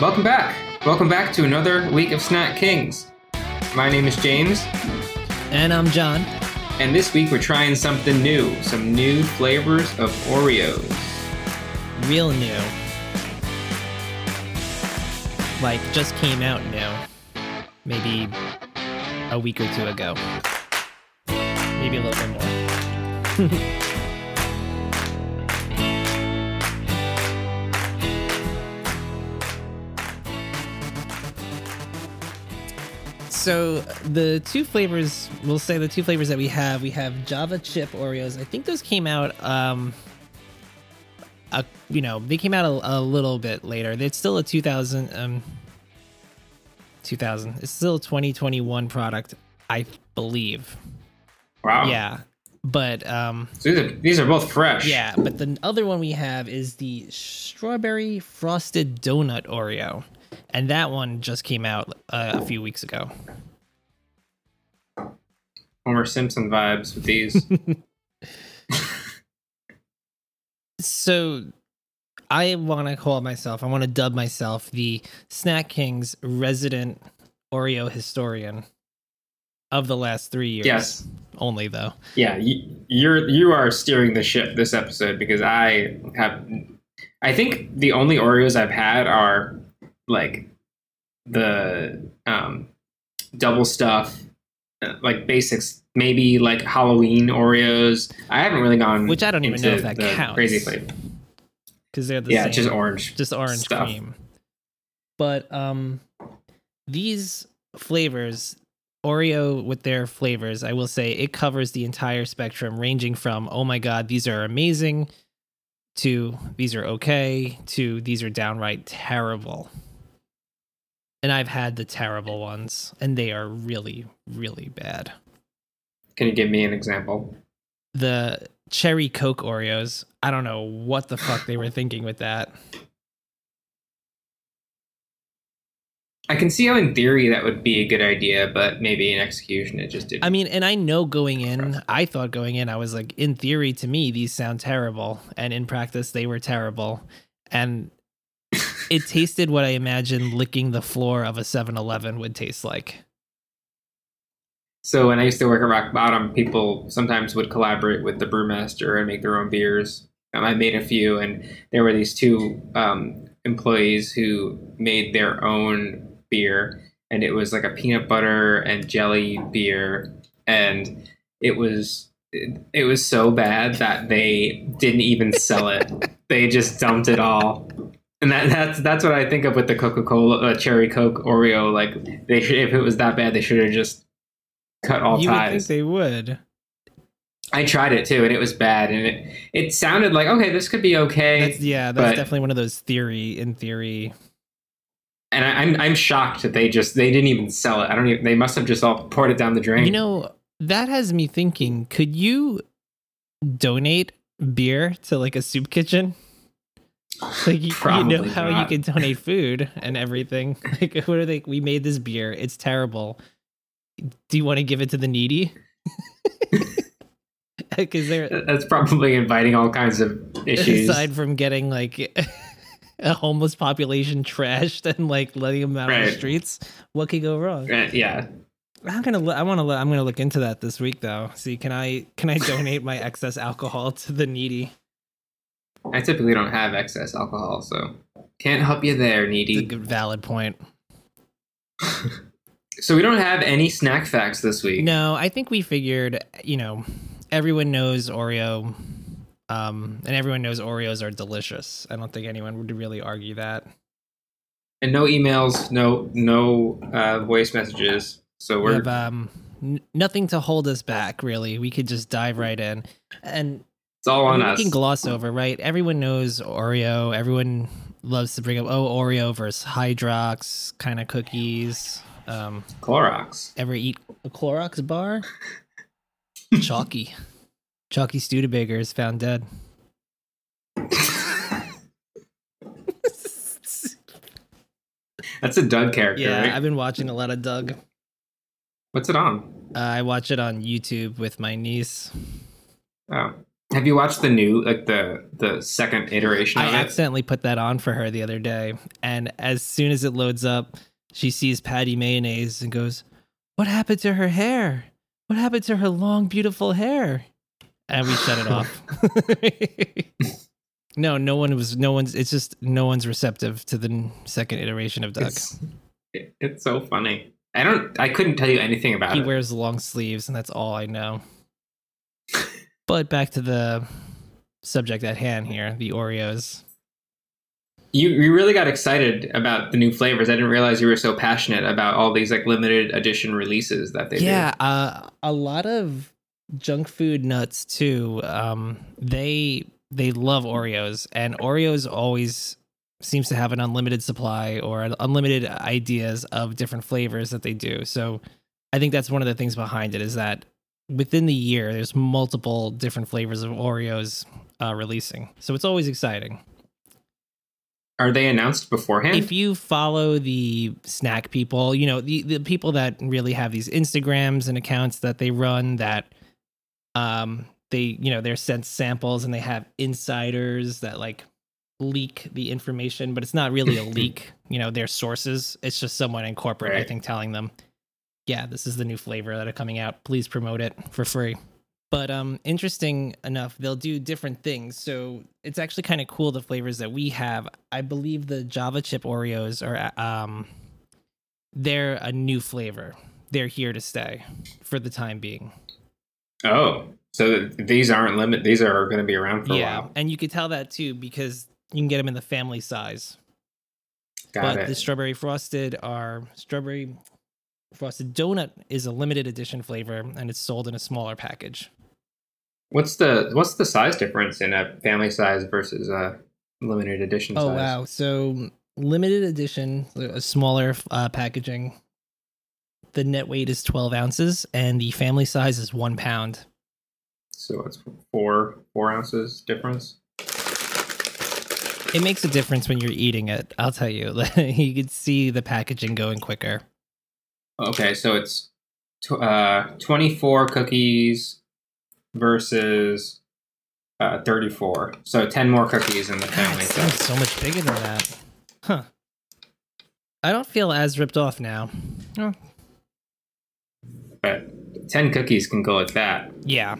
Welcome back! Welcome back to another week of Snack Kings. My name is James. And I'm John. And this week we're trying something new. Some new flavors of Oreos. Real new. Like, just came out new. Maybe a week or two ago. Maybe a little bit more. So the two flavors, we'll say the two flavors that we have Java Chip Oreos. I think those came out, they came out a little bit later. It's still a it's still a 2021 product, I believe. Wow. Yeah. But, so these are both fresh. Yeah. But the other one we have is the Strawberry Frosted Donut Oreo. And that one just came out a few weeks ago. Homer Simpson vibes with these. So I want to dub myself the Snack King's resident Oreo historian of the last 3 years. Yes. Only, though. Yeah, you are steering the ship this episode, because I think the only Oreos I've had are like the double stuff, like basics, maybe like Halloween Oreos. I haven't really gone, which I don't even know if that counts. Crazy flavor, because they're the same, just orange stuff. Cream. But these flavors, Oreo with their flavors, I will say it covers the entire spectrum, ranging from oh my god, these are amazing, to these are okay, to these are downright terrible. And I've had the terrible ones, and they are really, really bad. Can you give me an example? The Cherry Coke Oreos. I don't know what the fuck they were thinking with that. I can see how in theory that would be a good idea, but maybe in execution it just didn't. I mean, and I know going in, I was like, in theory to me, these sound terrible. And in practice, they were terrible. And it tasted what I imagine licking the floor of a 7-Eleven would taste like. So when I used to work at Rock Bottom, people sometimes would collaborate with the brewmaster and make their own beers. I made a few, and there were these two employees who made their own beer, and it was like a peanut butter and jelly beer, and it was so bad that they didn't even sell it. They just dumped it all. And that's what I think of with the Coca-Cola Cherry Coke Oreo. Like, they should, if it was that bad, they should have just cut all ties. You would think they would. I tried it too, and it was bad, and it sounded like, okay, this could be okay. That's definitely one of those in theory. And I'm shocked that they didn't even sell it. They must have just all poured it down the drain. You know, that has me thinking, could you donate beer to like a soup kitchen? Like, you know how you can donate food and everything. Like, what are they? We made this beer. It's terrible. Do you want to give it to the needy? Because that's probably inviting all kinds of issues. Aside from getting like a homeless population trashed and like letting them out on the streets, what could go wrong? Yeah. I'm gonna look into that this week, though. See, can I donate my excess alcohol to the needy? I typically don't have excess alcohol, so can't help you there, needy. That's a good, valid point. So we don't have any snack facts this week. No, I think we figured, everyone knows Oreo, and everyone knows Oreos are delicious. I don't think anyone would really argue that. And no emails, no voice messages. So we have nothing to hold us back, really. We could just dive right in. And it's all on us. We can gloss over, right? Everyone knows Oreo. Everyone loves to bring up, Oreo versus Hydrox kind of cookies. Clorox. Ever eat a Clorox bar? Chalky. Chalky Studebaker is found dead. That's a Doug character, yeah, right? I've been watching a lot of Doug. What's it on? I watch it on YouTube with my niece. Oh. Have you watched the new, like the second iteration of it? I accidentally put that on for her the other day. And as soon as it loads up, she sees Patty Mayonnaise and goes, "What happened to her hair? What happened to her long, beautiful hair?" And we shut it off. It's just no one's receptive to the second iteration of Doug. It's so funny. I couldn't tell you anything about it. He wears long sleeves, and that's all I know. But back to the subject at hand here, the Oreos. You really got excited about the new flavors. I didn't realize you were so passionate about all these like limited edition releases that they do. Yeah, a lot of junk food nuts too. They love Oreos, and Oreos always seems to have an unlimited supply or unlimited ideas of different flavors that they do. So I think that's one of the things behind it is that within the year, there's multiple different flavors of Oreos releasing. So it's always exciting. Are they announced beforehand? If you follow the snack people, you know, the people that really have these Instagrams and accounts that they run that they, you know, they're sent samples and they have insiders that like leak the information, but it's not really a leak. You know, they're sources. It's just someone in corporate, right, I think, telling them, yeah, this is the new flavor that are coming out. Please promote it for free. But interesting enough, they'll do different things. So it's actually kind of cool, the flavors that we have. I believe the Java Chip Oreos are, they're a new flavor. They're here to stay for the time being. Oh, so these aren't limited. These are going to be around for a while. And you could tell that too, because you can get them in the family size. Got it. The Strawberry Frosted are strawberry... Frosted Donut is a limited edition flavor, and it's sold in a smaller package. What's the size difference in a family size versus a limited edition size? Oh, wow. So limited edition, a smaller packaging, the net weight is 12 ounces, and the family size is 1 pound. So it's four ounces difference? It makes a difference when you're eating it, I'll tell you. You can see the packaging going quicker. Okay, so it's 24 cookies versus 34. So 10 more cookies in the family. That's so much bigger than that. Huh. I don't feel as ripped off now. Oh. But 10 cookies can go with that. Yeah,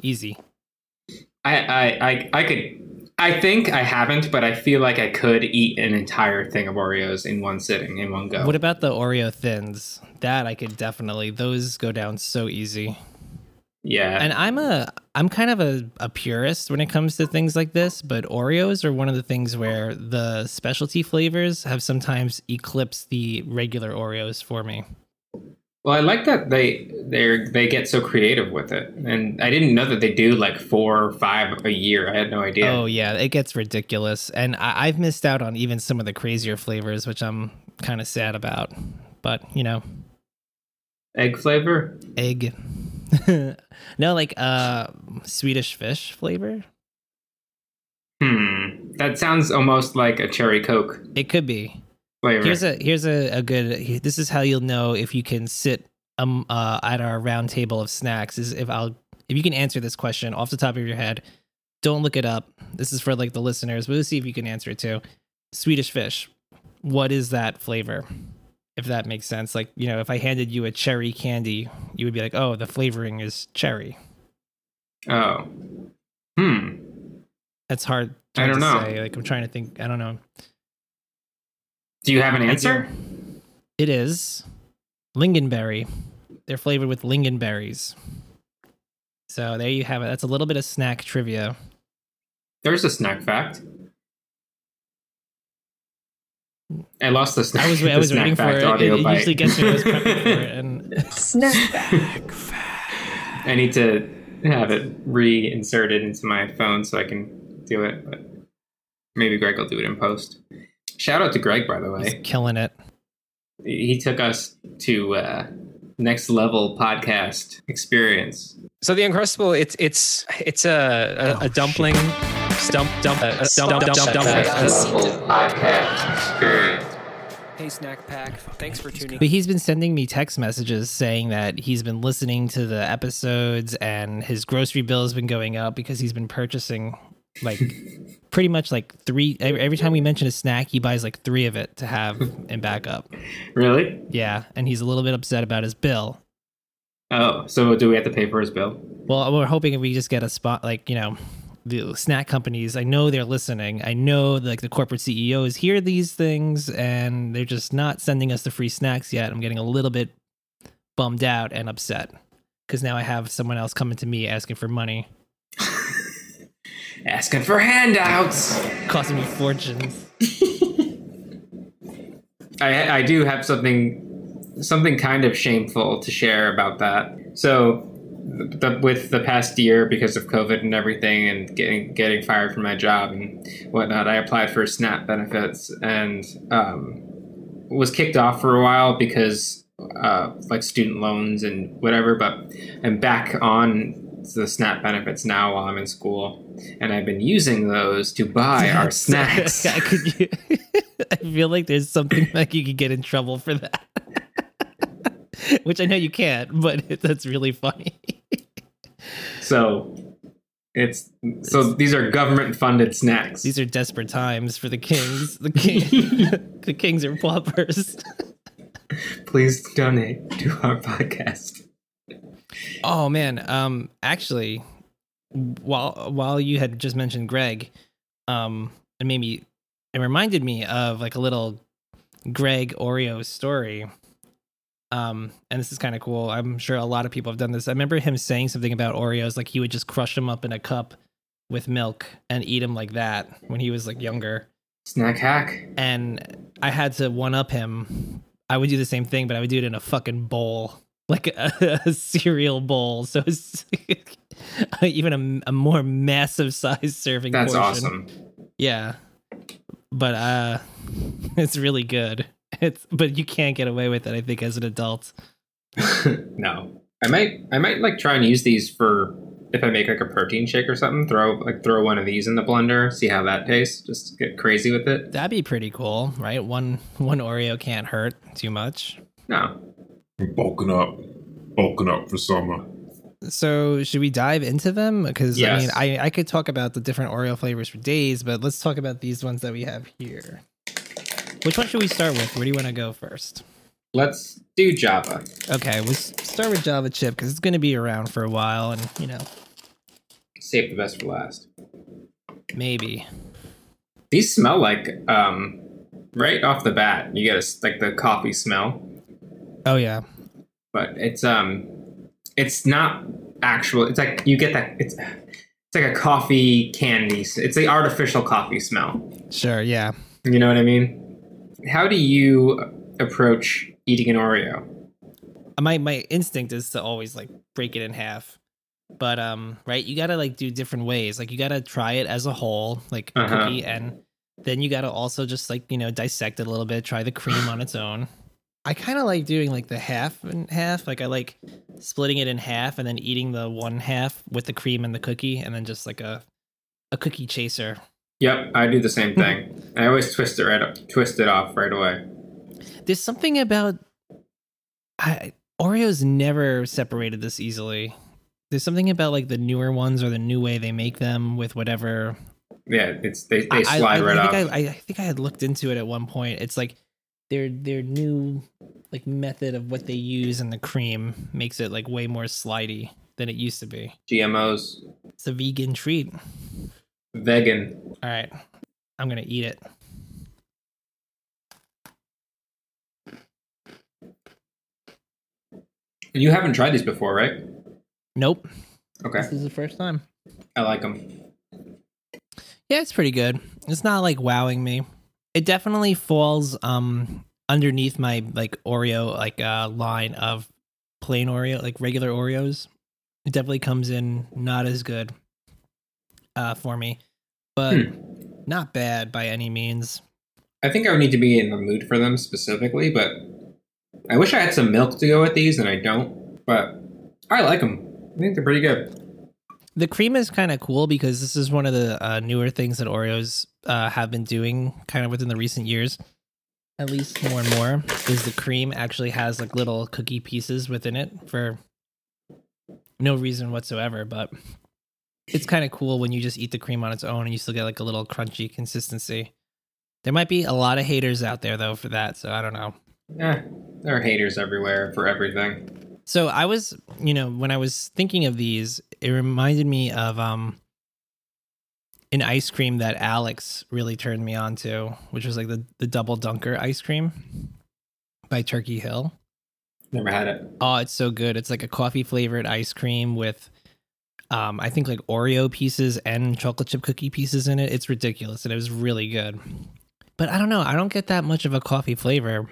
easy. I could. I think I haven't, but I feel like I could eat an entire thing of Oreos in one sitting, in one go. What about the Oreo Thins? That I could definitely, those go down so easy. Yeah. And I'm kind of a purist when it comes to things like this, but Oreos are one of the things where the specialty flavors have sometimes eclipsed the regular Oreos for me. Well, I like that they get so creative with it. And I didn't know that they do like 4 or 5 a year. I had no idea. Oh, yeah. It gets ridiculous. And I've missed out on even some of the crazier flavors, which I'm kind of sad about. But, you know. Egg flavor? Egg. No, like Swedish fish flavor. That sounds almost like a Cherry Coke. It could be. Flavor. Here's a good. This is how you'll know if you can sit at our round table of snacks. Is if you can answer this question off the top of your head. Don't look it up. This is for like the listeners. We'll see if you can answer it too. Swedish fish. What is that flavor? If that makes sense. Like, you know, if I handed you a cherry candy, you would be like, oh, the flavoring is cherry. Oh. That's hard. I don't know. Say. Like I'm trying to think. I don't know. Do you have an answer? It is lingonberry. They're flavored with lingonberries. So there you have it. That's a little bit of snack trivia. There's a snack fact. I lost the snack. I was waiting for it. It usually gets me. I was prepping for it. And... snack fact. I need to have it reinserted into my phone so I can do it. But maybe Greg will do it in post. Shout out to Greg, by the way. He's killing it. He took us to next level podcast experience. So the Uncrustable, it's a dumpling stump dump dump dump dump dump podcast experience. Hey, Snack Pack. Thanks for tuning in. But he's been sending me text messages saying that he's been listening to the episodes and his grocery bill has been going up because he's been purchasing like pretty much like three. Every time we mention a snack, he buys like three of it to have in backup. Really? Yeah. And he's a little bit upset about his bill. Oh, so do we have to pay for his bill? Well, we're hoping if we just get a spot, like, you know, the snack companies, I know they're listening. I know like the corporate CEOs hear these things and they're just not sending us the free snacks yet. I'm getting a little bit bummed out and upset because now I have someone else coming to me asking for money. Asking for handouts. Costing me fortunes. I do have something kind of shameful to share about that. So with the past year, because of COVID and everything and getting fired from my job and whatnot, I applied for SNAP benefits and was kicked off for a while because like student loans and whatever, but I'm back on the SNAP benefits now while I'm in school, and I've been using those to buy our snacks. I feel like there's something like you could get in trouble for that. Which I know you can't, but that's really funny. So these are government funded snacks. These are desperate times for the Kings. The Kings are paupers. Please donate to our podcast. Oh man, actually, while you had just mentioned Greg, it reminded me of like a little Greg Oreo story. And this is kind of cool. I'm sure a lot of people have done this. I remember him saying something about Oreos, like he would just crush them up in a cup with milk and eat them like that when he was like younger. Snack hack. And I had to one up him. I would do the same thing, but I would do it in a fucking bowl, like a cereal bowl. So it's even a more massive size serving. That's portion. Awesome. Yeah. But it's really good. But you can't get away with it, I think, as an adult. No, I might like try and use these for if I make like a protein shake or something. Throw one of these in the blender, see how that tastes. Just get crazy with it. That'd be pretty cool, right? One Oreo can't hurt too much. No, I'm bulking up for summer. So should we dive into them? Because yes. I mean, I could talk about the different Oreo flavors for days, but let's talk about these ones that we have here. Which one should we start with? Where do you want to go first? Let's do Java. Okay, we'll start with Java Chip because it's going to be around for a while and, you know. Save the best for last. Maybe. These smell like, right off the bat, you get the coffee smell. Oh, yeah. But it's not actual. It's like you get that. It's like a coffee candy. It's the artificial coffee smell. Sure, yeah. You know what I mean? How do you approach eating an Oreo? My instinct is to always like break it in half, but right, you gotta like do different ways. Like you gotta try it as a whole, like a cookie, and then you gotta also just like, you know, dissect it a little bit. Try the cream on its own. I kind of like doing like the half and half. Like I like splitting it in half and then eating the one half with the cream and the cookie, and then just like a cookie chaser. Yep, I do the same thing. I always twist it off right away. There's something about Oreos never separated this easily. There's something about like the newer ones or the new way they make them with whatever. Yeah, it's they slide right off. I think I had looked into it at one point. It's like their new like method of what they use in the cream makes it like way more slidey than it used to be. GMOs. It's a vegan treat. Vegan. All right, I'm gonna eat it. You haven't tried these before, right? Nope. Okay. This is the first time. I like them. Yeah, it's pretty good. It's not like wowing me. It definitely falls underneath my like Oreo like line of plain Oreo, like regular Oreos. It definitely comes in not as good. For me, but not bad by any means. I think I would need to be in the mood for them specifically, but I wish I had some milk to go with these, and I don't, but I like them. I think they're pretty good. The cream is kind of cool because this is one of the newer things that Oreos have been doing kind of within the recent years. at least more and more, is the cream actually has like little cookie pieces within it for no reason whatsoever. But it's kind of cool when you just eat the cream on its own and you still get like a little crunchy consistency. There might be a lot of haters out there though for that, so I don't know. Yeah, there are haters everywhere for everything. So I was, you know, when I was thinking of these, it reminded me of an ice cream that Alex really turned me on to, which was like the double dunker ice cream by Turkey Hill. Never had it. Oh, it's so good. It's like a coffee flavored ice cream with, I think like Oreo pieces and chocolate chip cookie pieces in it. It's ridiculous. And it was really good. But I don't know. I don't get that much of a coffee flavor.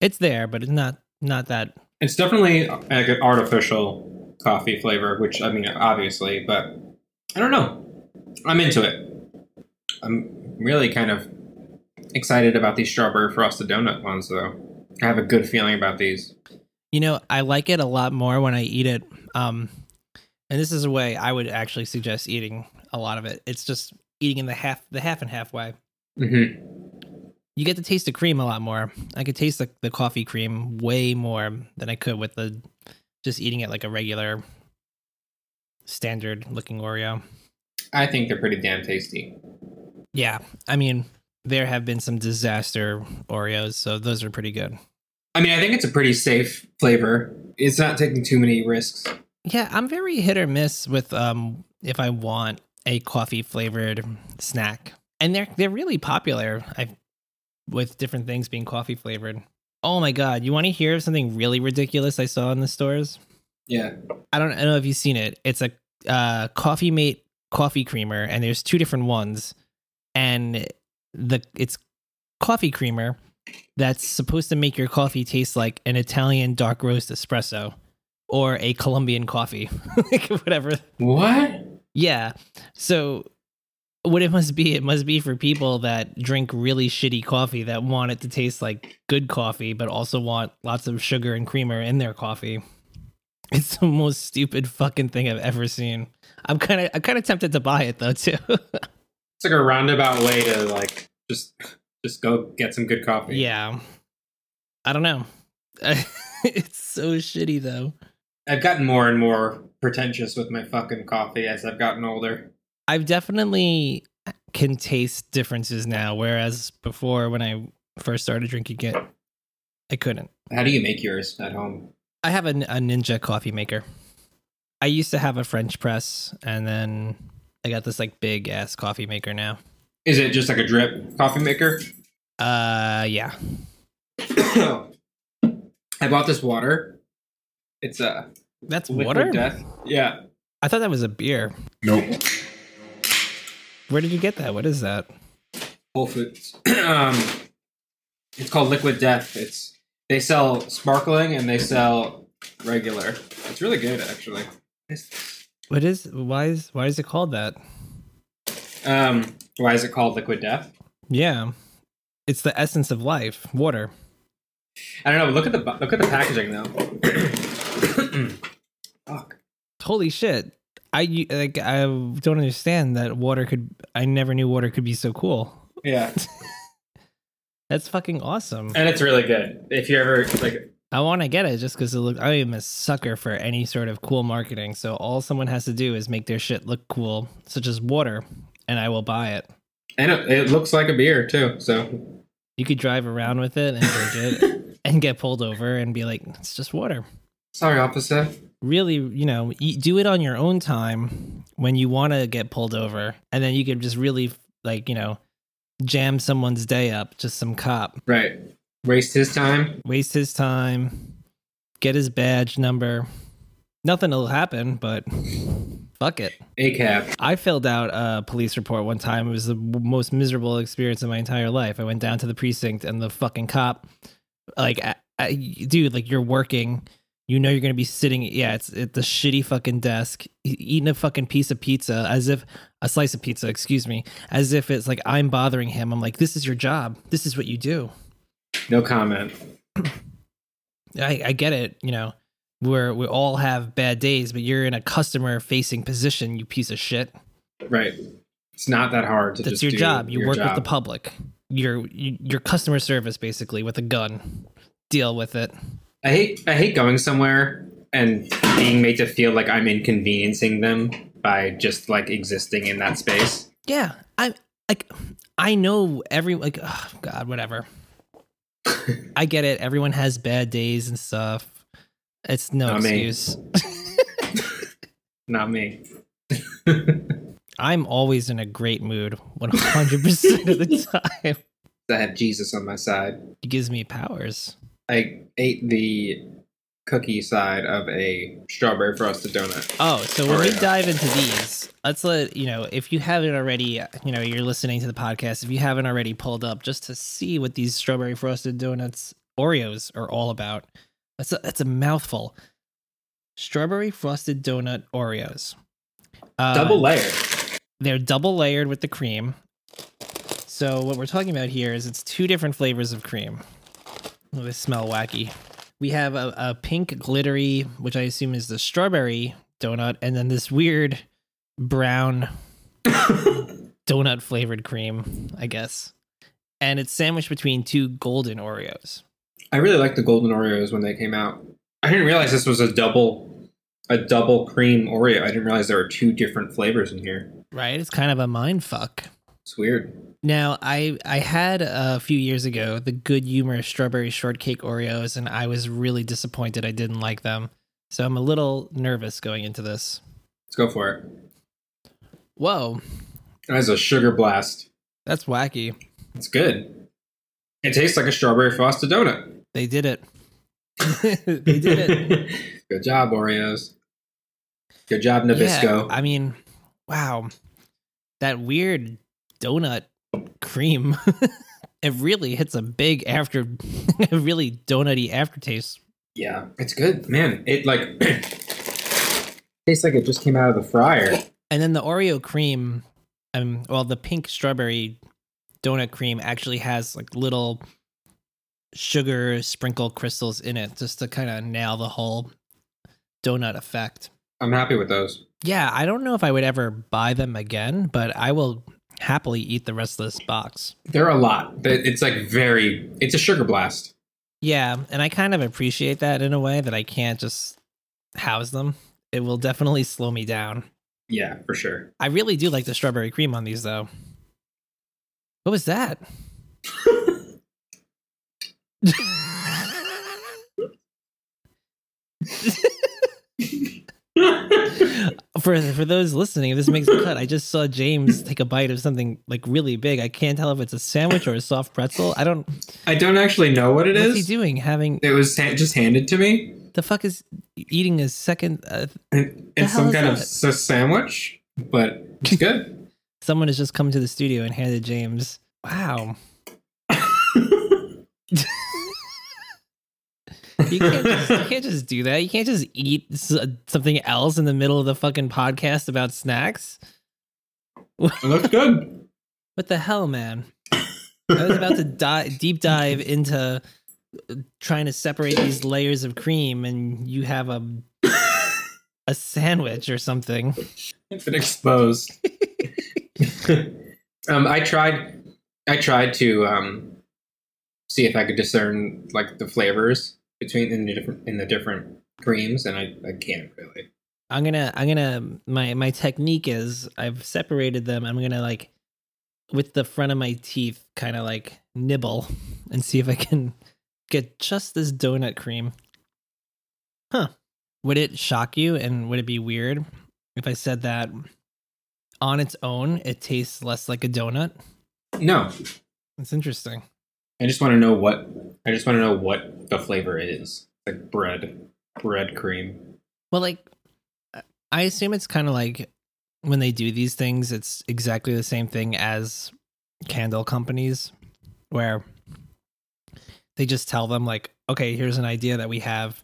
It's there, but it's not that. It's definitely like an artificial coffee flavor, which I mean, obviously, but I don't know. I'm into it. I'm really kind of excited about these strawberry frosted donut ones, though. I have a good feeling about these. You know, I like it a lot more when I eat it. And this is a way I would actually suggest eating a lot of it. It's just eating in the half and half way. Mm-hmm. You get to taste the cream a lot more. I could taste the coffee cream way more than I could with the just eating it like a regular standard looking Oreo. I think they're pretty damn tasty. Yeah. I mean, there have been some disaster Oreos, so those are pretty good. I mean, I think it's a pretty safe flavor. It's not taking too many risks. Yeah, I'm very hit or miss with if I want a coffee-flavored snack. And they're really popular with different things being coffee-flavored. Oh, my God. You want to hear something really ridiculous I saw in the stores? Yeah. I don't know if you've seen it. It's a Coffee Mate coffee creamer, and there's two different ones, and it's coffee creamer that's supposed to make your coffee taste like an Italian dark roast espresso or a Colombian coffee. Like whatever. What? Yeah. So what it must be for people that drink really shitty coffee that want it to taste like good coffee but also want lots of sugar and creamer in their coffee. It's the most stupid fucking thing I've ever seen. I'm kind of tempted to buy it though too. It's like a roundabout way to like just go get some good coffee. Yeah, I don't know. It's so shitty though. I've gotten more and more pretentious with my fucking coffee as I've gotten older. I've definitely can taste differences now, whereas before when I first started drinking it, I couldn't. How do you make yours at home? I have a Ninja coffee maker. I used to have a French press, and then I got this like big ass coffee maker now. Is it just like a drip coffee maker? Yeah. I bought this water. It's that's water? Death. Yeah. I thought that was a beer. Nope. Where did you get that? What is that? Whole Foods. It's called Liquid Death. They sell sparkling and they sell regular. It's really good, actually. Why is it called that? Why is it called Liquid Death? Yeah, it's the essence of life, water. I don't know. Look at the packaging though. Fuck. Holy shit! I don't understand that water could. I never knew water could be so cool. Yeah. That's fucking awesome. And it's really good. If you ever like, I want to get it just because it looks. I am a sucker for any sort of cool marketing. So all someone has to do is make their shit look cool, such as water, and I will buy it. And it looks like a beer too. So you could drive around with it and drink it, and get pulled over and be like, "It's just water." Sorry, officer. Really, you know, do it on your own time when you want to get pulled over, and then you can just really like, you know, jam someone's day up, just some cop. Right. Waste his time, get his badge number. Nothing will happen, but fuck it. ACAB. I filled out a police report one time. It was the most miserable experience of my entire life. I went down to the precinct and the fucking cop, like, dude, like you're working, you know you're going to be sitting, yeah, it's at the shitty fucking desk, eating a fucking piece of pizza, as if it's like I'm bothering him. I'm like, this is your job. This is what you do. No comment. I get it, you know, we all have bad days, but you're in a customer-facing position, you piece of shit. Right. It's not that hard to do your job. You work with the public. your customer service basically with a gun. Deal with it. I hate going somewhere and being made to feel like I'm inconveniencing them by just like existing in that space. Yeah, I'm like, I know oh God, whatever. I get it. Everyone has bad days and stuff. It's no excuse. Not me. I'm always in a great mood 100% of the time. I have Jesus on my side. He gives me powers. I ate the cookie side of a strawberry frosted donut. Oh, so we're going to dive into these. Let's if you haven't already, you're listening to the podcast. If you haven't already pulled up just to see what these strawberry frosted donuts Oreos are all about. That's a mouthful. Strawberry frosted donut Oreos. Double layered. They're double layered with the cream. So what we're talking about here is it's two different flavors of cream. Oh, they smell wacky. We have a pink glittery, which I assume is the strawberry donut, and then this weird brown donut flavored cream, I guess. And it's sandwiched between two golden Oreos. I really liked the golden Oreos when they came out. I didn't realize this was a double cream Oreo. I didn't realize there were two different flavors in here. Right? It's kind of a mind fuck. It's weird. Now, I had a few years ago the Good Humor strawberry shortcake Oreos, and I was really disappointed I didn't like them. So I'm a little nervous going into this. Let's go for it. Whoa. That is a sugar blast. That's wacky. It's good. It tastes like a strawberry frosted donut. They did it. They did it. Good job, Oreos. Good job, Nabisco. Yeah, I mean, wow. That weird donut cream. It really hits a big a really donutty aftertaste. Yeah, it's good. Man, it like tastes like it just came out of the fryer. And then the Oreo cream, the pink strawberry donut cream actually has like little sugar sprinkle crystals in it just to kind of nail the whole donut effect. I'm happy with those. Yeah, I don't know if I would ever buy them again, but I will happily eat the rest of this box. They're a lot. It's like it's a sugar blast. Yeah, and I kind of appreciate that in a way that I can't just house them. It will definitely slow me down. Yeah, for sure. I really do like the strawberry cream on these, though. What was that? For those listening, if this makes a cut, I just saw James take a bite of something like really big. I can't tell if it's a sandwich or a soft pretzel. I don't actually know what it is. What's he doing? It was just handed to me. The fuck is eating a second? It's some kind of sandwich, but it's good. Someone has just come to the studio and handed James. Wow. You can't just do that. You can't just eat something else in the middle of the fucking podcast about snacks. It looks good. What the hell, man? I was about to deep dive into trying to separate these layers of cream, and you have a sandwich or something. It's been exposed. I tried to see if I could discern like the flavors between in the different creams, and I can't really. I'm gonna my technique is I've separated them. I'm gonna like with the front of my teeth kind of like nibble and see if I can get just this donut cream. Huh. Would it shock you and would it be weird if I said that on its own it tastes less like a donut? No. That's interesting. I just want to know what the flavor is. Like bread cream. Well, like I assume it's kind of like when they do these things, it's exactly the same thing as candle companies, where they just tell them like, okay, here's an idea that we have.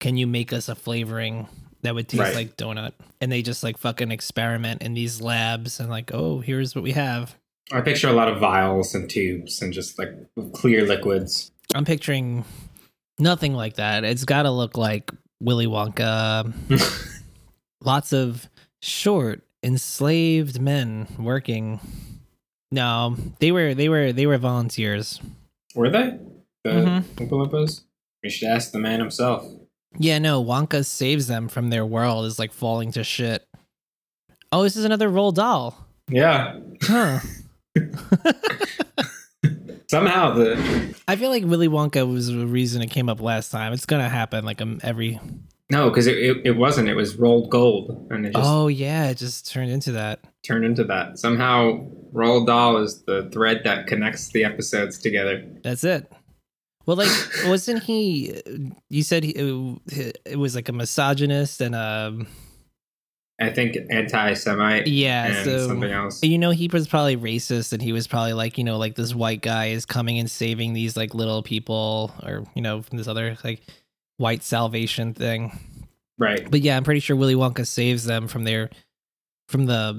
Can you make us a flavoring that would taste like donut? And they just like fucking experiment in these labs and like, oh, here's what we have. I picture a lot of vials and tubes and just like clear liquids. I'm picturing nothing like that. It's got to look like Willy Wonka. Lots of short, enslaved men working No, they were volunteers. Were they? The Oompa Loompas? We should ask the man himself. Yeah, no, Wonka saves them from their world is like falling to shit. Oh, this is another roll doll. Yeah. Huh. Somehow I feel like Willy Wonka was the reason it came up last time. It's gonna happen like every. No, because it wasn't. It was rolled gold, and it just. Oh yeah, it just turned into that. Somehow, rolled doll is the thread that connects the episodes together. That's it. Well, like, wasn't he? You said it was like a misogynist and a. I think anti-Semite. Yeah, and so something else. You know, he was probably racist, and he was probably like, you know, like this white guy is coming and saving these like little people, or you know, from this other like white salvation thing. Right. But yeah, I'm pretty sure Willy Wonka saves them from the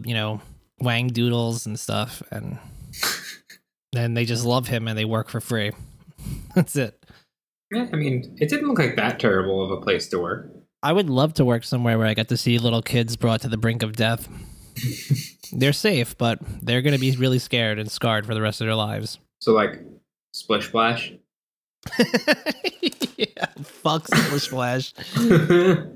you know Wang Doodles and stuff, and then they just love him and they work for free. That's it. Yeah, I mean, it didn't look like that terrible of a place to work. I would love to work somewhere where I got to see little kids brought to the brink of death. They're safe, but they're going to be really scared and scarred for the rest of their lives. So, like, Splish Splash? Yeah, fuck Splish Splash.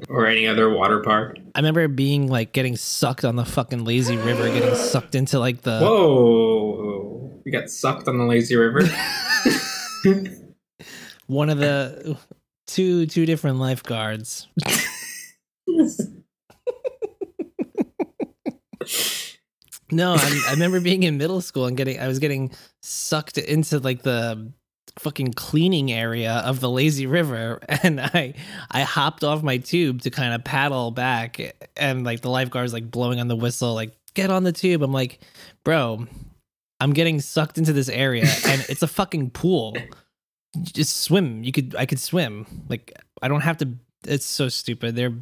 Or any other water park. I remember being, like, getting sucked on the fucking lazy river, getting sucked into, like, the... Whoa! You got sucked on the lazy river? One of the... Two different lifeguards. No, I remember being in middle school and I was getting sucked into like the fucking cleaning area of the lazy river, and I hopped off my tube to kind of paddle back, and like the lifeguard was like blowing on the whistle, like get on the tube. I'm like, bro, I'm getting sucked into this area, and it's a fucking pool. Just swim. I could swim. Like, I don't have to. It's so stupid. They're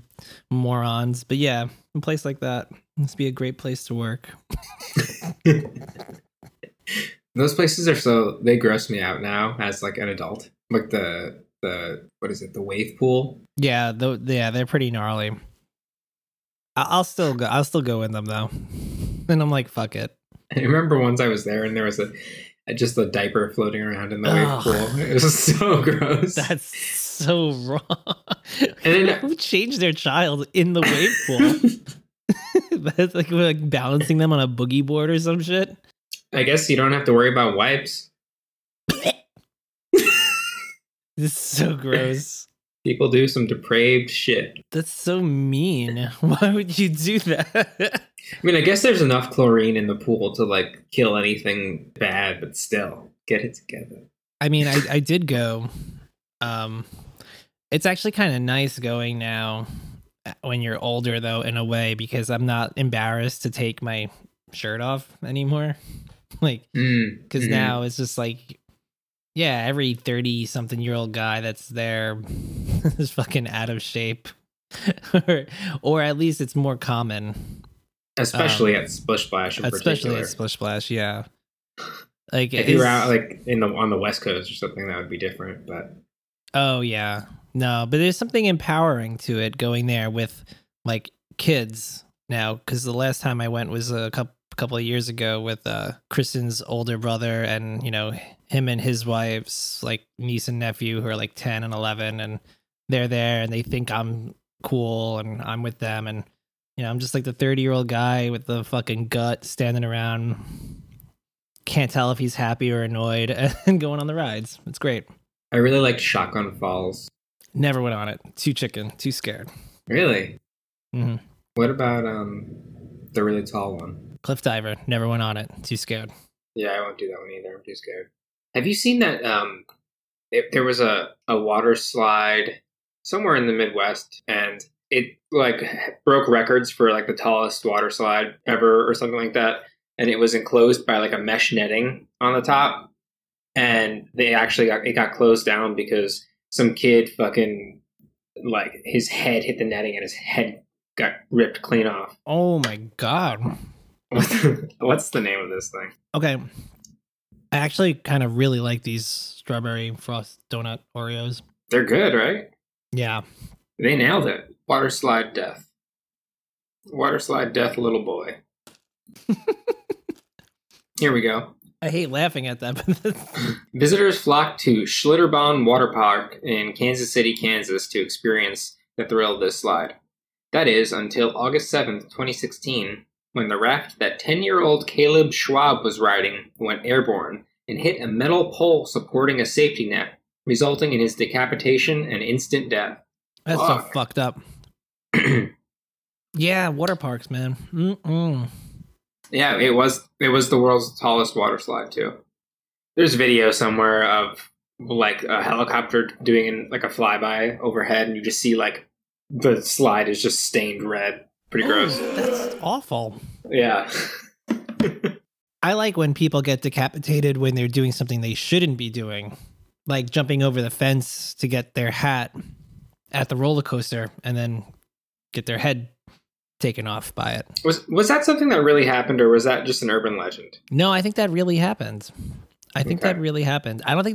morons. But yeah, a place like that must be a great place to work. Those places are so, they gross me out now as like an adult. Like the what is it? The wave pool. Yeah. They're pretty gnarly. I'll still go in them though. And I'm like, fuck it. I remember once I was there and there was just the diaper floating around in the wave pool. It was so gross. That's so wrong. And then, who changed their child in the wave pool? That's like balancing them on a boogie board or some shit. I guess you don't have to worry about wipes. This is so gross. People do some depraved shit. That's so mean. Why would you do that? I mean, I guess there's enough chlorine in the pool to like kill anything bad, but still get it together. I mean, I did go. It's actually kind of nice going now when you're older, though, in a way, because I'm not embarrassed to take my shirt off anymore. Like, because now it's just like, yeah, every 30-something-year-old guy that's there is fucking out of shape. or at least it's more common. Especially at Splish Splash in particular. Especially at Splish Splash, yeah. Like, if you were out like on the West Coast or something, that would be different. But oh, yeah. No, but there's something empowering to it going there with, like, kids now. Because the last time I went was a couple of years ago with Kristen's older brother and, you know, him and his wife's like niece and nephew who are like 10 and 11, and they're there and they think I'm cool and I'm with them, and you know I'm just like the 30-year-old guy with the fucking gut standing around, can't tell if he's happy or annoyed, and going on the rides. It's great. I really liked Shotgun Falls. Never went on it. Too chicken. Too scared. Really? Mm-hmm. What about the really tall one? Cliff Diver. Never went on it. Too scared. Yeah, I won't do that one either. I'm too scared. Have you seen that? There was a water slide somewhere in the Midwest, and it like broke records for like the tallest water slide ever or something like that. And it was enclosed by like a mesh netting on the top, and they actually got closed down because some kid fucking like his head hit the netting and his head got ripped clean off. Oh my god! What's the name of this thing? Okay. I actually kind of really like these Strawberry Frost Donut Oreos. They're good, right? Yeah. They nailed it. Water slide death. Water slide death, little boy. Here we go. I hate laughing at that. But visitors flocked to Schlitterbahn Water Park in Kansas City, Kansas to experience the thrill of this slide. That is until August 7th, 2016, when the raft that 10-year-old Caleb Schwab was riding went airborne and hit a metal pole supporting a safety net, resulting in his decapitation and instant death. That's so fucked up. Yeah, water parks, man. Mm-mm. Yeah, it was the world's tallest water slide too. There's video somewhere of like a helicopter doing like a flyby overhead, and you just see like the slide is just stained red. Pretty gross. That's awful. Yeah. I like when people get decapitated when they're doing something they shouldn't be doing, like jumping over the fence to get their hat at the roller coaster and then get their head taken off by it. Was that something that really happened, or was that just an urban legend? No, I think that really happened. I don't think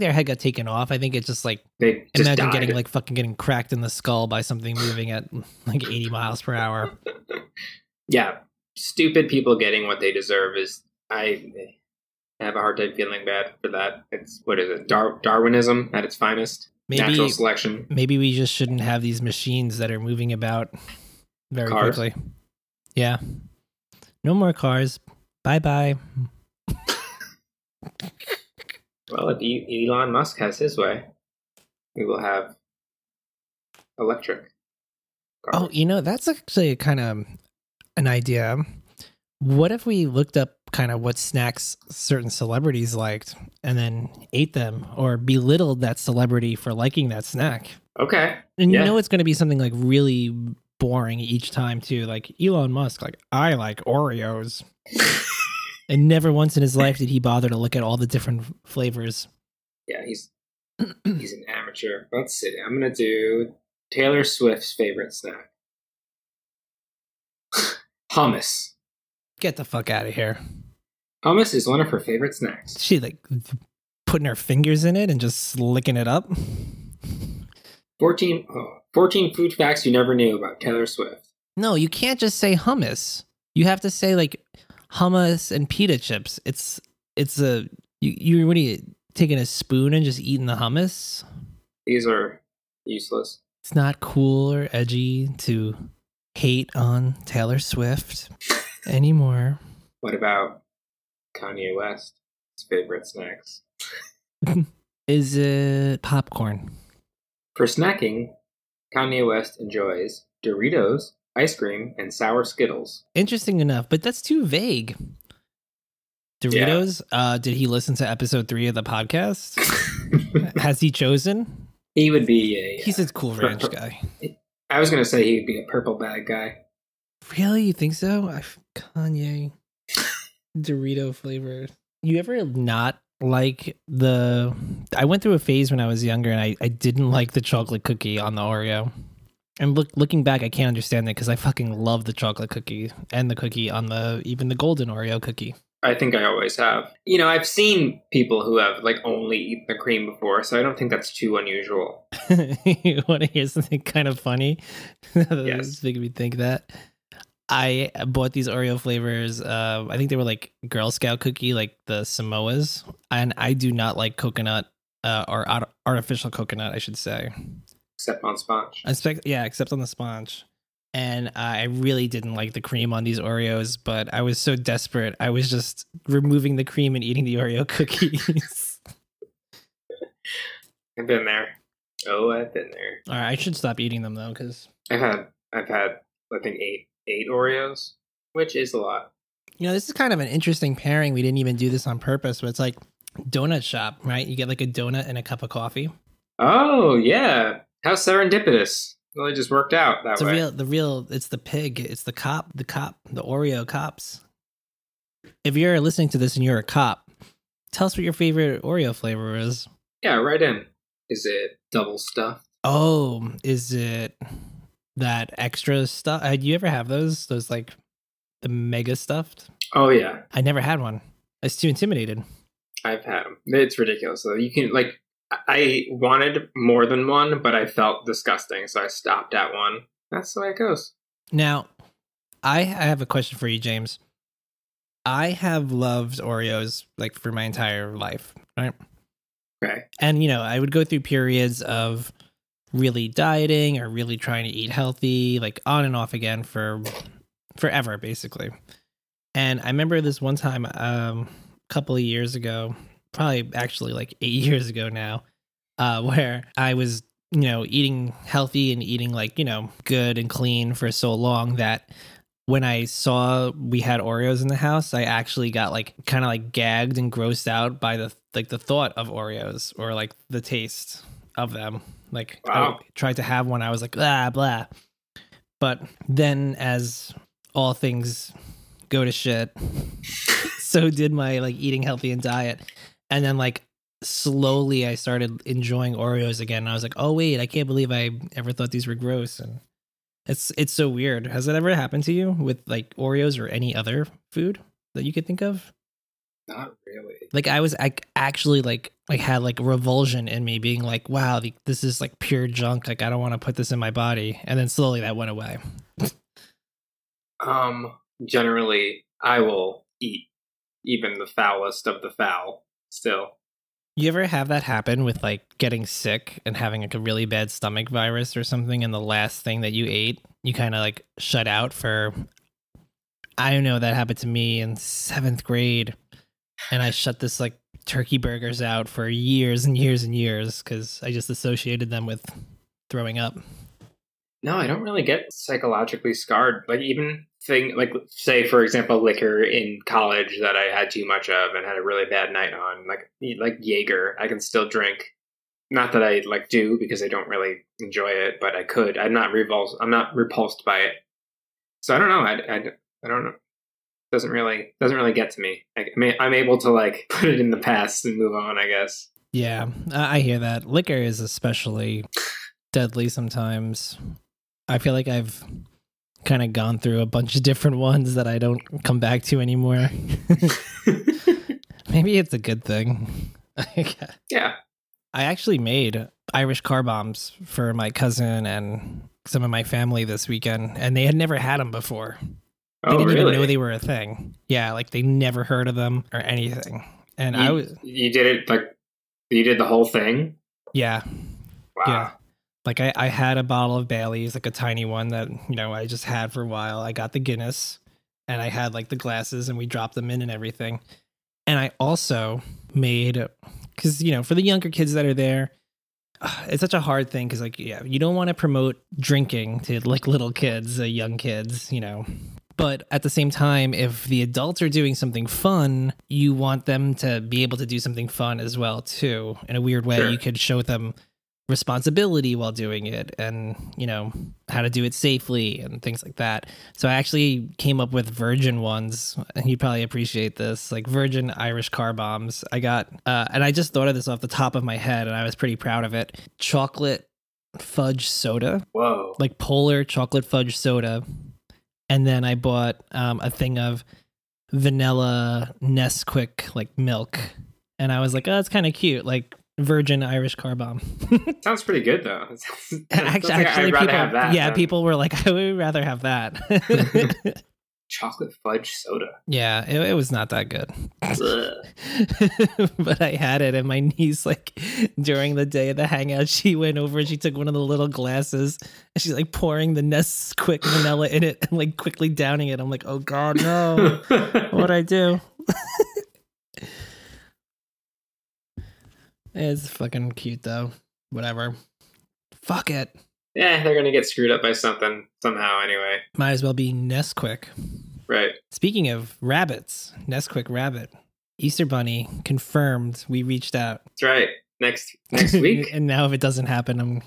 their head got taken off. I think it's just like they just imagine died. Getting like fucking getting cracked in the skull by something moving at like 80 miles per hour. Yeah, stupid people getting what they deserve is. I have a hard time feeling bad for that. It's what is it? Darwinism at its finest. Maybe, natural selection. Maybe we just shouldn't have these machines that are moving about very cars. Quickly. Yeah, no more cars. Bye bye. Well, if Elon Musk has his way, we will have electric cars. Oh, you know, that's actually kind of an idea. What if we looked up kind of what snacks certain celebrities liked and then ate them or belittled that celebrity for liking that snack? Okay. And yeah. You know it's going to be something like really boring each time too. Like Elon Musk, like, I like Oreos. And never once in his life did he bother to look at all the different flavors. Yeah, he's an amateur. Let's see. I'm going to do Taylor Swift's favorite snack. Hummus. Get the fuck out of here. Hummus is one of her favorite snacks. She like putting her fingers in it and just licking it up. 14 food facts you never knew about Taylor Swift. No, you can't just say hummus. You have to say like hummus and pita chips. It's a you what are you taking a spoon and just eating the hummus? These are useless. It's not cool or edgy to hate on Taylor Swift anymore. What about Kanye West? His favorite snacks. Is it popcorn? For snacking, Kanye West enjoys Doritos, ice cream, and sour Skittles. Interesting enough, but that's too vague. Doritos? Yeah. Did he listen to episode 3 of the podcast? Has he chosen? He would be he's a Cool Ranch guy. I was going to say he'd be a purple bag guy. Really? You think so? Kanye. Dorito flavor. You ever not like the... I went through a phase when I was younger and I didn't like the chocolate cookie on the Oreo. And looking back, I can't understand that because I fucking love the chocolate cookie and the cookie on even the golden Oreo cookie. I think I always have. You know, I've seen people who have like only eaten the cream before, so I don't think that's too unusual. You want to hear something kind of funny? Yes. Making me think that. I bought these Oreo flavors. I think they were like Girl Scout cookie, like the Samoas. And I do not like coconut or artificial coconut, I should say. Except on sponge. Except on the sponge. And I really didn't like the cream on these Oreos, but I was so desperate. I was just removing the cream and eating the Oreo cookies. I've been there. Oh, I've been there. All right, I should stop eating them, though, because... I've had, I think, eight Oreos, which is a lot. You know, this is kind of an interesting pairing. We didn't even do this on purpose, but it's like donut shop, right? You get like a donut and a cup of coffee. Oh, yeah. How serendipitous. Really just worked out that way. It's the pig. It's the cop, the Oreo cops. If you're listening to this and you're a cop, tell us what your favorite Oreo flavor is. Yeah, right in. Is it double stuffed? Oh, is it that extra stuff? Do you ever have those? Those like the mega stuffed? Oh, yeah. I never had one. I was too intimidated. I've had them. It's ridiculous. So you can like... I wanted more than one, but I felt disgusting, so I stopped at one. That's the way it goes. Now, I have a question for you, James. I have loved Oreos like for my entire life, right? Okay. And, you know, I would go through periods of really dieting or really trying to eat healthy, like on and off again for forever, basically. And I remember this one time a couple of years ago, probably actually like 8 years ago now, where I was, you know, eating healthy and eating like, you know, good and clean for so long that when I saw we had Oreos in the house, I actually got like kind of like gagged and grossed out by the like the thought of Oreos or like the taste of them. Like wow. I tried to have one. I was like, blah, blah. But then as all things go to shit, so did my like eating healthy and diet. And then like slowly I started enjoying Oreos again. And I was like, oh, wait, I can't believe I ever thought these were gross. And It's so weird. Has that ever happened to you with like Oreos or any other food that you could think of? Not really. Like I was actually like had like revulsion in me being like, wow, this is like pure junk. Like I don't want to put this in my body. And then slowly that went away. Generally, I will eat even the foulest of the foul still. You ever have that happen with like getting sick and having like a really bad stomach virus or something, and the last thing that you ate, you kind of like shut out for, I don't know, that happened to me in 7th grade, and I shut this like turkey burgers out for years and years and years because I just associated them with throwing up. No, I don't really get psychologically scarred. Like even thing, like say for example, liquor in college that I had too much of and had a really bad night on, like Jaeger, I can still drink. Not that I like do because I don't really enjoy it, but I could. I'm not repulsed by it. So I don't know. I don't know. Doesn't really get to me. I mean, I'm able to like put it in the past and move on, I guess. Yeah, I hear that. Liquor is especially deadly sometimes. I feel like I've kind of gone through a bunch of different ones that I don't come back to anymore. Maybe it's a good thing. Yeah. I actually made Irish car bombs for my cousin and some of my family this weekend, and they had never had them before. They didn't even know they were a thing. Yeah, like they never heard of them or anything. And you did it like you did the whole thing? Yeah. Wow. Yeah. Like I had a bottle of Bailey's, like a tiny one that, you know, I just had for a while. I got the Guinness and I had like the glasses and we dropped them in and everything. And I also made, because, you know, for the younger kids that are there, it's such a hard thing because like, yeah, you don't want to promote drinking to like little kids, young kids, you know. But at the same time, if the adults are doing something fun, you want them to be able to do something fun as well, too. In a weird way, sure. You could show them responsibility while doing it and, you know, how to do it safely and things like that. So I actually came up with virgin ones, and you probably appreciate this, like virgin Irish car bombs. I got, and I just thought of this off the top of my head, and I was pretty proud of it. Chocolate fudge soda. Whoa. Like polar chocolate fudge soda. And then I bought a thing of vanilla Nesquik, like milk. And I was like, oh, it's kind of cute. Like, virgin Irish car bomb. Sounds pretty good though. Actually, I'd rather have that. Yeah, people were like, I would rather have that. Chocolate fudge soda. Yeah, it was not that good. But I had it, and my niece, like during the day of the hangout, she went over and she took one of the little glasses and she's like pouring the Nesquik vanilla in it and like quickly downing it. I'm like, oh god, no. What'd I do? It's fucking cute though. Whatever. Fuck it. Yeah, they're gonna get screwed up by something somehow anyway. Might as well be Nesquik. Right. Speaking of rabbits, Nesquik rabbit. Easter Bunny confirmed. We reached out. That's right. Next week. And now if it doesn't happen, I'm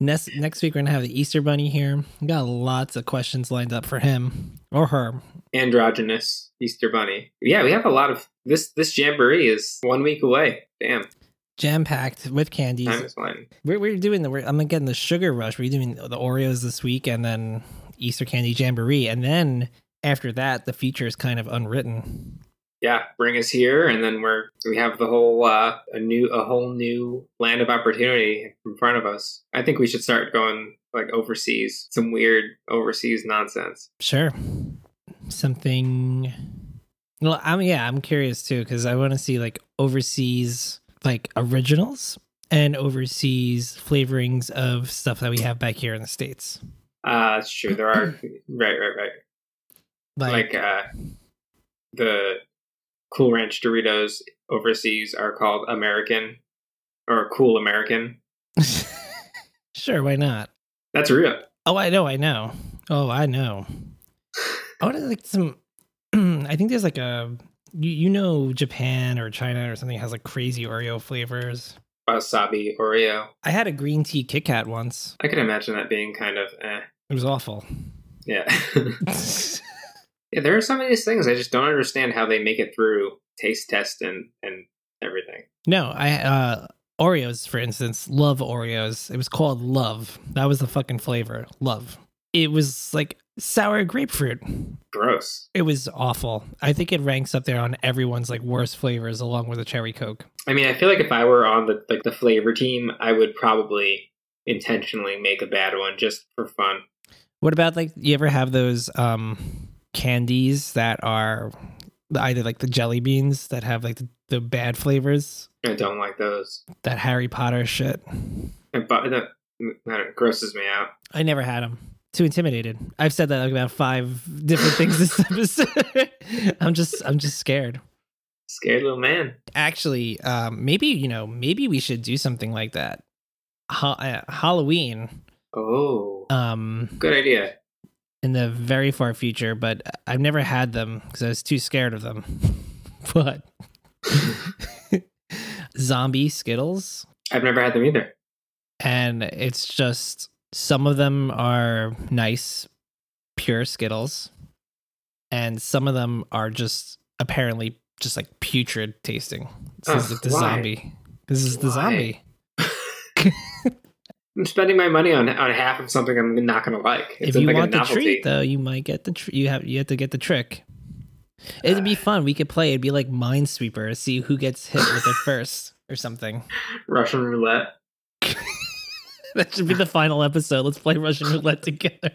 next week we're gonna have the Easter Bunny here. We got lots of questions lined up for him or her. Androgynous Easter Bunny. Yeah, we have a lot of this jamboree is 1 week away. Damn. Jam packed with candies. Time is flying. We're doing I'm getting the sugar rush. We're doing the Oreos this week and then Easter candy jamboree, and then after that the future is kind of unwritten. Yeah, bring us here, and then we have the whole a whole new land of opportunity in front of us. I think we should start going like overseas, some weird overseas nonsense. Sure. something. Well, I'm curious too, because I want to see like overseas like originals and overseas flavorings of stuff that we have back here in the States. That's true. There are right. Like the Cool Ranch Doritos overseas are called American or Cool American. Sure, why not? That's real. Oh, I know. Oh, I know. I want to like some. I think there's like a Japan or China or something has like crazy Oreo flavors. Wasabi Oreo. I had a green tea Kit Kat once. I can imagine that being kind of It was awful. Yeah. Yeah, there are some of these things I just don't understand how they make it through taste test and everything. No, I Oreos, for instance, love Oreos. It was called Love. That was the fucking flavor. Love. It was like sour grapefruit. Gross. It was awful. I think it ranks up there on everyone's like worst flavors along with a Cherry Coke. I mean, I feel like if I were on the flavor team, I would probably intentionally make a bad one just for fun. What about like, you ever have those candies that are either like the jelly beans that have like the bad flavors? I don't like those. That Harry Potter shit. That grosses me out. I never had them. Too intimidated. I've said that like about 5 different things this episode. I'm just scared. Scared little man. Actually, maybe we should do something like that. Halloween. Oh. Good idea. In the very far future, but I've never had them because I was too scared of them. But zombie Skittles. I've never had them either. And it's just. Some of them are nice, pure Skittles, and some of them are just apparently just like putrid tasting. This is the zombie. I'm spending my money on half of something I'm not going to like. It's if you like want the treat, though, you might get the you have to get the trick. It'd be fun. We could play. It'd be like Minesweeper. See who gets hit with it first or something. Russian roulette. That should be the final episode. Let's play Russian roulette together.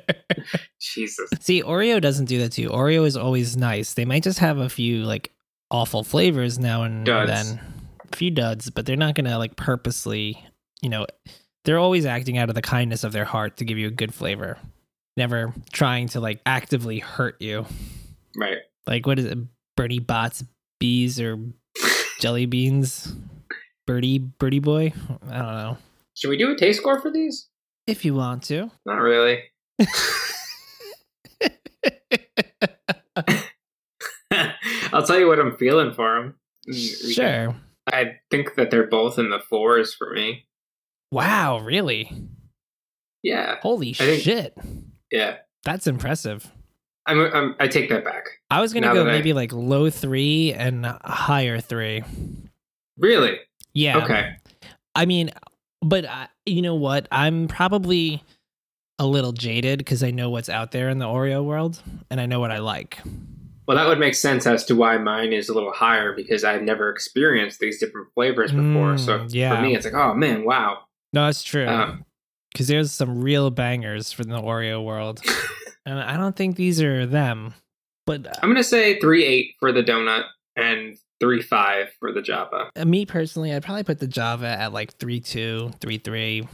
Jesus. See, Oreo doesn't do that to you. Oreo is always nice. They might just have a few like awful flavors now and then. A few duds, but they're not going to like purposely, they're always acting out of the kindness of their heart to give you a good flavor. Never trying to like actively hurt you. Right. Like what is it? Bernie Bott's bees or jelly beans? Birdie boy? I don't know. Should we do a taste score for these? If you want to. Not really. I'll tell you what I'm feeling for them. Sure. I think that they're both in the 4s for me. Wow, really? Yeah. Holy shit. Yeah. That's impressive. I take that back. I was going to go maybe like low 3 and higher 3. Really? Yeah. Okay. I mean... But you know what? I'm probably a little jaded because I know what's out there in the Oreo world and I know what I like. Well, that would make sense as to why mine is a little higher because I've never experienced these different flavors before. So yeah. For me, it's like, oh man, wow. No, that's true. Because there's some real bangers from the Oreo world. And I don't think these are them. But I'm going to say 3.8 for the donut and 3.5 for the Java. Me personally, I'd probably put the Java at like 3.2, 3.3,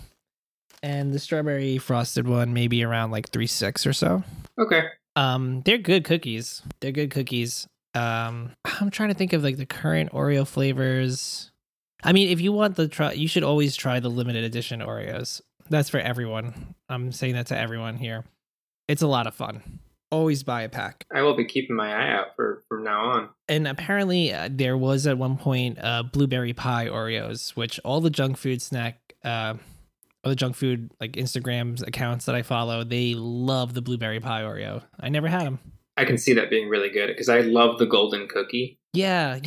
and the strawberry frosted one maybe around like 3.6 or so. Okay. They're good cookies. I'm trying to think of like the current Oreo flavors. I mean, if you want you should always try the limited edition Oreos. That's for everyone. I'm saying that to everyone here. It's a lot of fun. Always buy a pack. I will be keeping my eye out for from now on. And apparently there was at one point blueberry pie Oreos, which all the junk food like Instagram accounts that I follow, they love the blueberry pie Oreo. I never had them. I can see that being really good because I love the golden cookie. Yeah.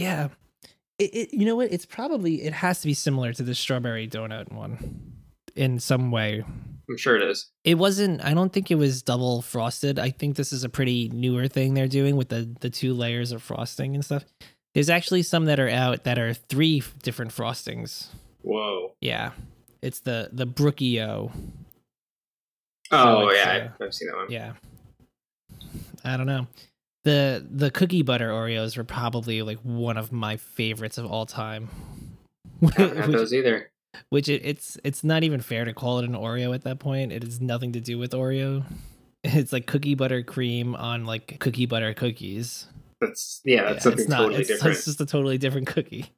It you know what? It has to be similar to the strawberry donut one in some way. I'm sure it is. It wasn't, I don't think it was double frosted. I think this is a pretty newer thing they're doing with the 2 layers of frosting and stuff. There's actually some that are out that are 3 different frostings. Whoa. Yeah. It's the Brookio. Oh, so yeah. I've seen that one. Yeah. I don't know. The cookie butter Oreos were probably like one of my favorites of all time. I don't have those either. Which it's not even fair to call it an Oreo at that point. It has nothing to do with Oreo. It's like cookie butter cream on like cookie butter cookies. That's something totally different. It's just a totally different cookie.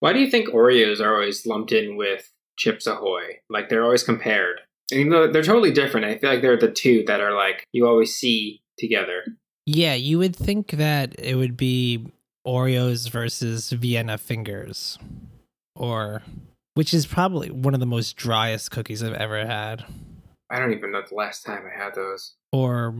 Why do you think Oreos are always lumped in with Chips Ahoy? Like they're always compared. And even though they're totally different, I feel like they're the two that are like you always see together. Yeah, you would think that it would be Oreos versus Vienna Fingers, which is probably one of the most driest cookies I've ever had. I don't even know the last time I had those. I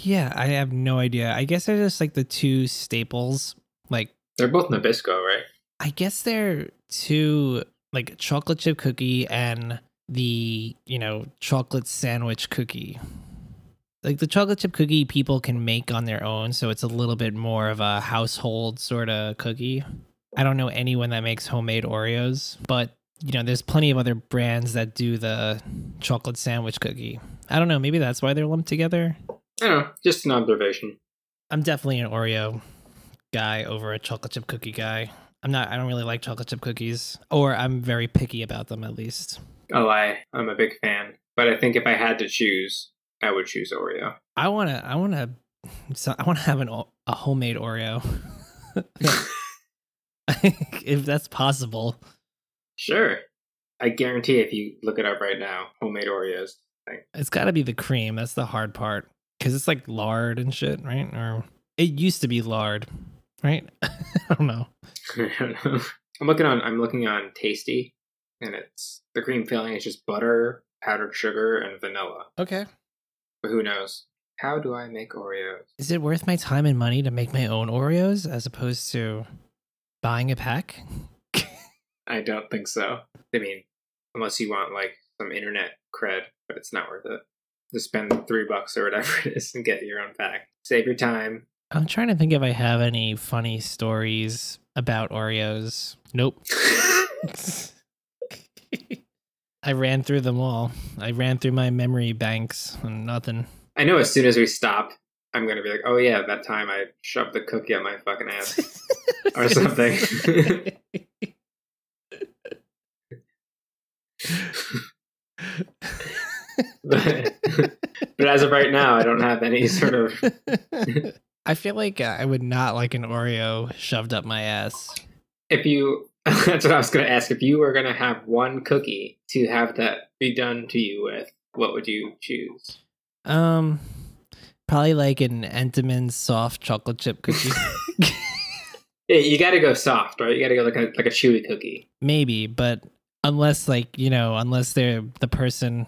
have no idea. I guess they're just like the two staples. Like they're both Nabisco, right? I guess they're two, like chocolate chip cookie and the, chocolate sandwich cookie. Like the chocolate chip cookie people can make on their own, so it's a little bit more of a household sort of cookie. I don't know anyone that makes homemade Oreos, but there's plenty of other brands that do the chocolate sandwich cookie. I don't know, maybe that's why they're lumped together. I don't know, just an observation. I'm definitely an Oreo guy over a chocolate chip cookie guy. I don't really like chocolate chip cookies, or I'm very picky about them at least. Oh, I'm a big fan, but I think if I had to choose, I would choose Oreo. I want to have a homemade Oreo. If that's possible. Sure. I guarantee if you look it up right now, homemade Oreos. It's got to be the cream. That's the hard part. Because it's like lard and shit, right? Or it used to be lard, right? I don't know. I'm looking on Tasty, and it's the cream filling is just butter, powdered sugar, and vanilla. Okay. But who knows? How do I make Oreos? Is it worth my time and money to make my own Oreos as opposed to buying a pack? I don't think so. I mean, unless you want like some internet cred, but it's not worth it to spend $3 or whatever it is and get your own pack. Save your time. I'm trying to think if I have any funny stories about Oreos. Nope. I ran through them all. I ran through my memory banks and nothing. I know as soon as we stop, I'm going to be like, oh yeah, that time I shoved the cookie up my fucking ass or something. But as of right now, I don't have any sort of... I feel like I would not like an Oreo shoved up my ass. That's what I was going to ask. If you were going to have one cookie to have that be done to you with, what would you choose? Probably like an Entenmann's soft chocolate chip cookie. Yeah, you got to go soft, right? You got to go like a chewy cookie. Maybe, but unless unless they're the person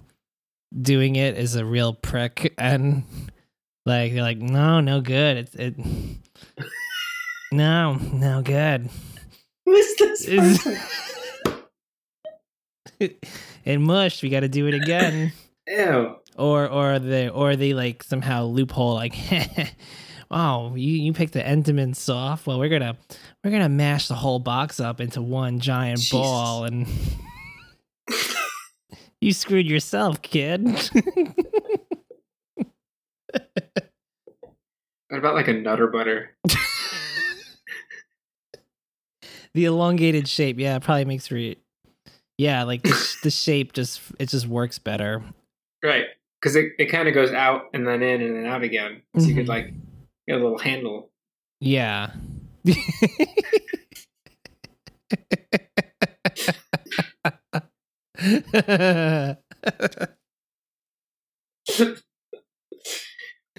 doing it is a real prick and like they're like, no good. It's no good. Who's this it mushed. We got to do it again. Ew. Or they like somehow loophole like, wow, you picked the Entenmann's soft. Well, we're gonna mash the whole box up into one giant ball, and you screwed yourself, kid. What about like a Nutter Butter? The elongated shape, yeah, probably makes for it. Yeah, like the shape just works better. Right, because it kind of goes out and then in and then out again. So you could like get a little handle. Yeah.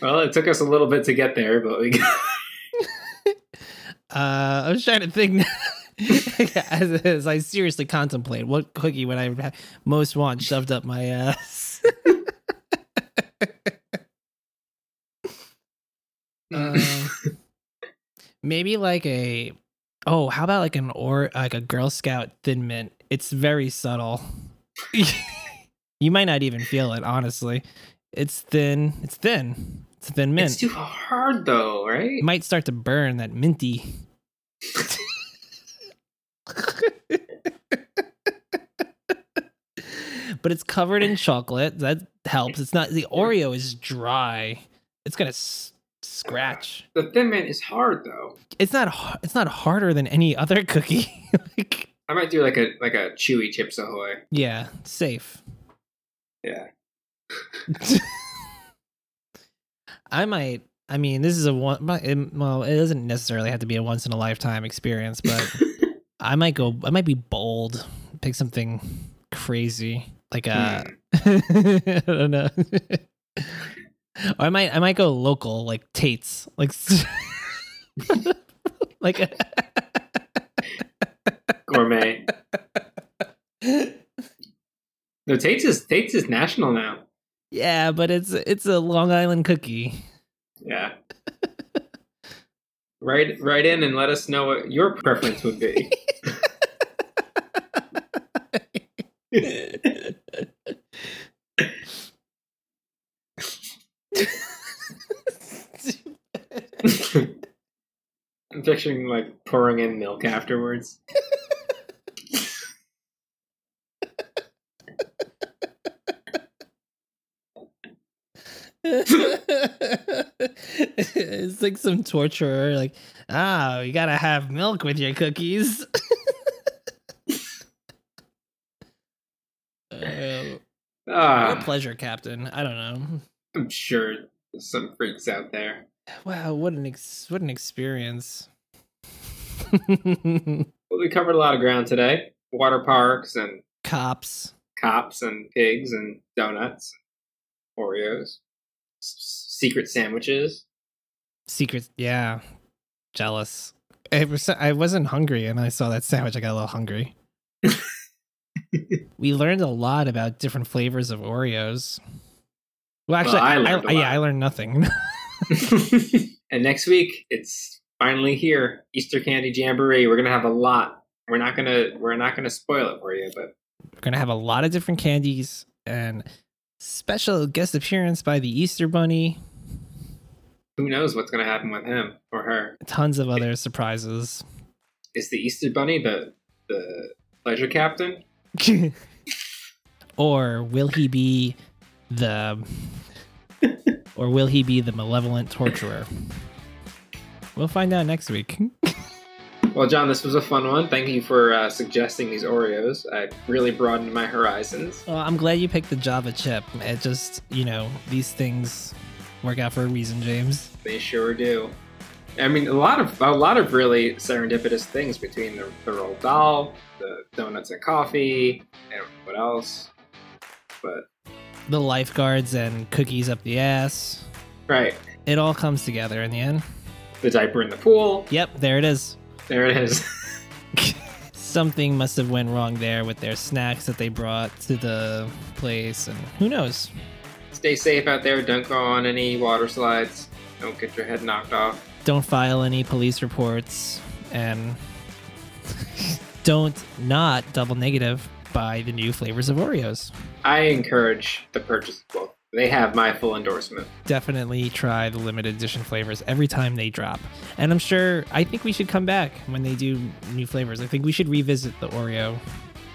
Well, it took us a little bit to get there, but we got... I was trying to think now. As I seriously contemplate what cookie would I most want shoved up my ass. Maybe like how about like a Girl Scout Thin Mint? It's very subtle. You might not even feel it, honestly. It's thin. It's Thin Mint. It's too hard though, right? It might start to burn that minty. But it's covered in chocolate. That helps. It's not. The Oreo is dry. It's gonna scratch. The Thin Mint is hard though. It's not harder than any other cookie. Like, I might do like a chewy Chips Ahoy. Yeah, safe. Yeah. I might. I mean, this is well, it doesn't necessarily have to be a once in a lifetime experience, but I might be bold. Pick something crazy, like a. I don't know. Or I might go local, like Tate's, like like a gourmet. No, Tate's is national now. Yeah, but it's a Long Island cookie. Yeah. Write in and let us know what your preference would be. I'm picturing like pouring in milk afterwards. It's like some torturer, like, oh, you gotta have milk with your cookies. Your pleasure, Captain. I don't know. I'm sure some freaks out there. Wow, what an experience. Well, we covered a lot of ground today. Water parks and cops and pigs and donuts, Oreos, secret sandwiches. Secret, yeah. Jealous. I wasn't hungry, and I saw that sandwich. I got a little hungry. We learned a lot about different flavors of Oreos. Well, actually, I learned nothing. And next week, it's finally here. Easter Candy Jamboree. We're gonna have a lot. We're not gonna spoil it for you, but we're gonna have a lot of different candies and special guest appearance by the Easter Bunny. Who knows what's gonna happen with him or her? Tons of other surprises. Is the Easter Bunny the pleasure captain? Or will he be the malevolent torturer? We'll find out next week. Well, John, this was a fun one. Thank you for suggesting these Oreos. I really broadened my horizons. Well, I'm glad you picked the Java chip. It just, these things work out for a reason, James. They sure do. I mean, a lot of really serendipitous things between the rolled doll, the donuts and coffee, and what else? But the lifeguards and cookies up the ass. Right. It all comes together in the end. The diaper in the pool. Yep, there it is. There it is. Something must have went wrong there with their snacks that they brought to the place, and who knows? Stay safe out there. Don't go on any water slides. Don't get your head knocked off. Don't file any police reports, and don't not double negative by the new flavors of Oreos. I encourage the purchase. Well, they have my full endorsement. Definitely try the limited edition flavors every time they drop. And I think we should come back when they do new flavors. I think we should revisit the Oreo.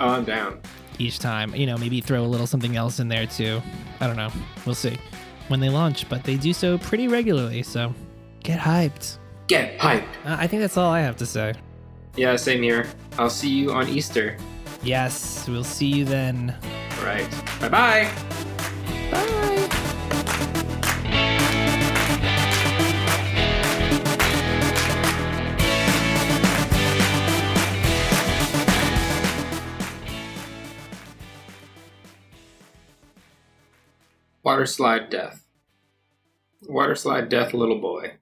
Oh, I'm down. Each time, maybe throw a little something else in there too. I don't know. We'll see when they launch, but they do so pretty regularly. So get hyped. Get hyped. I think that's all I have to say. Yeah, same here. I'll see you on Easter. Yes, we'll see you then. All right. Bye-bye. Bye. Water slide death. Water slide death, little boy.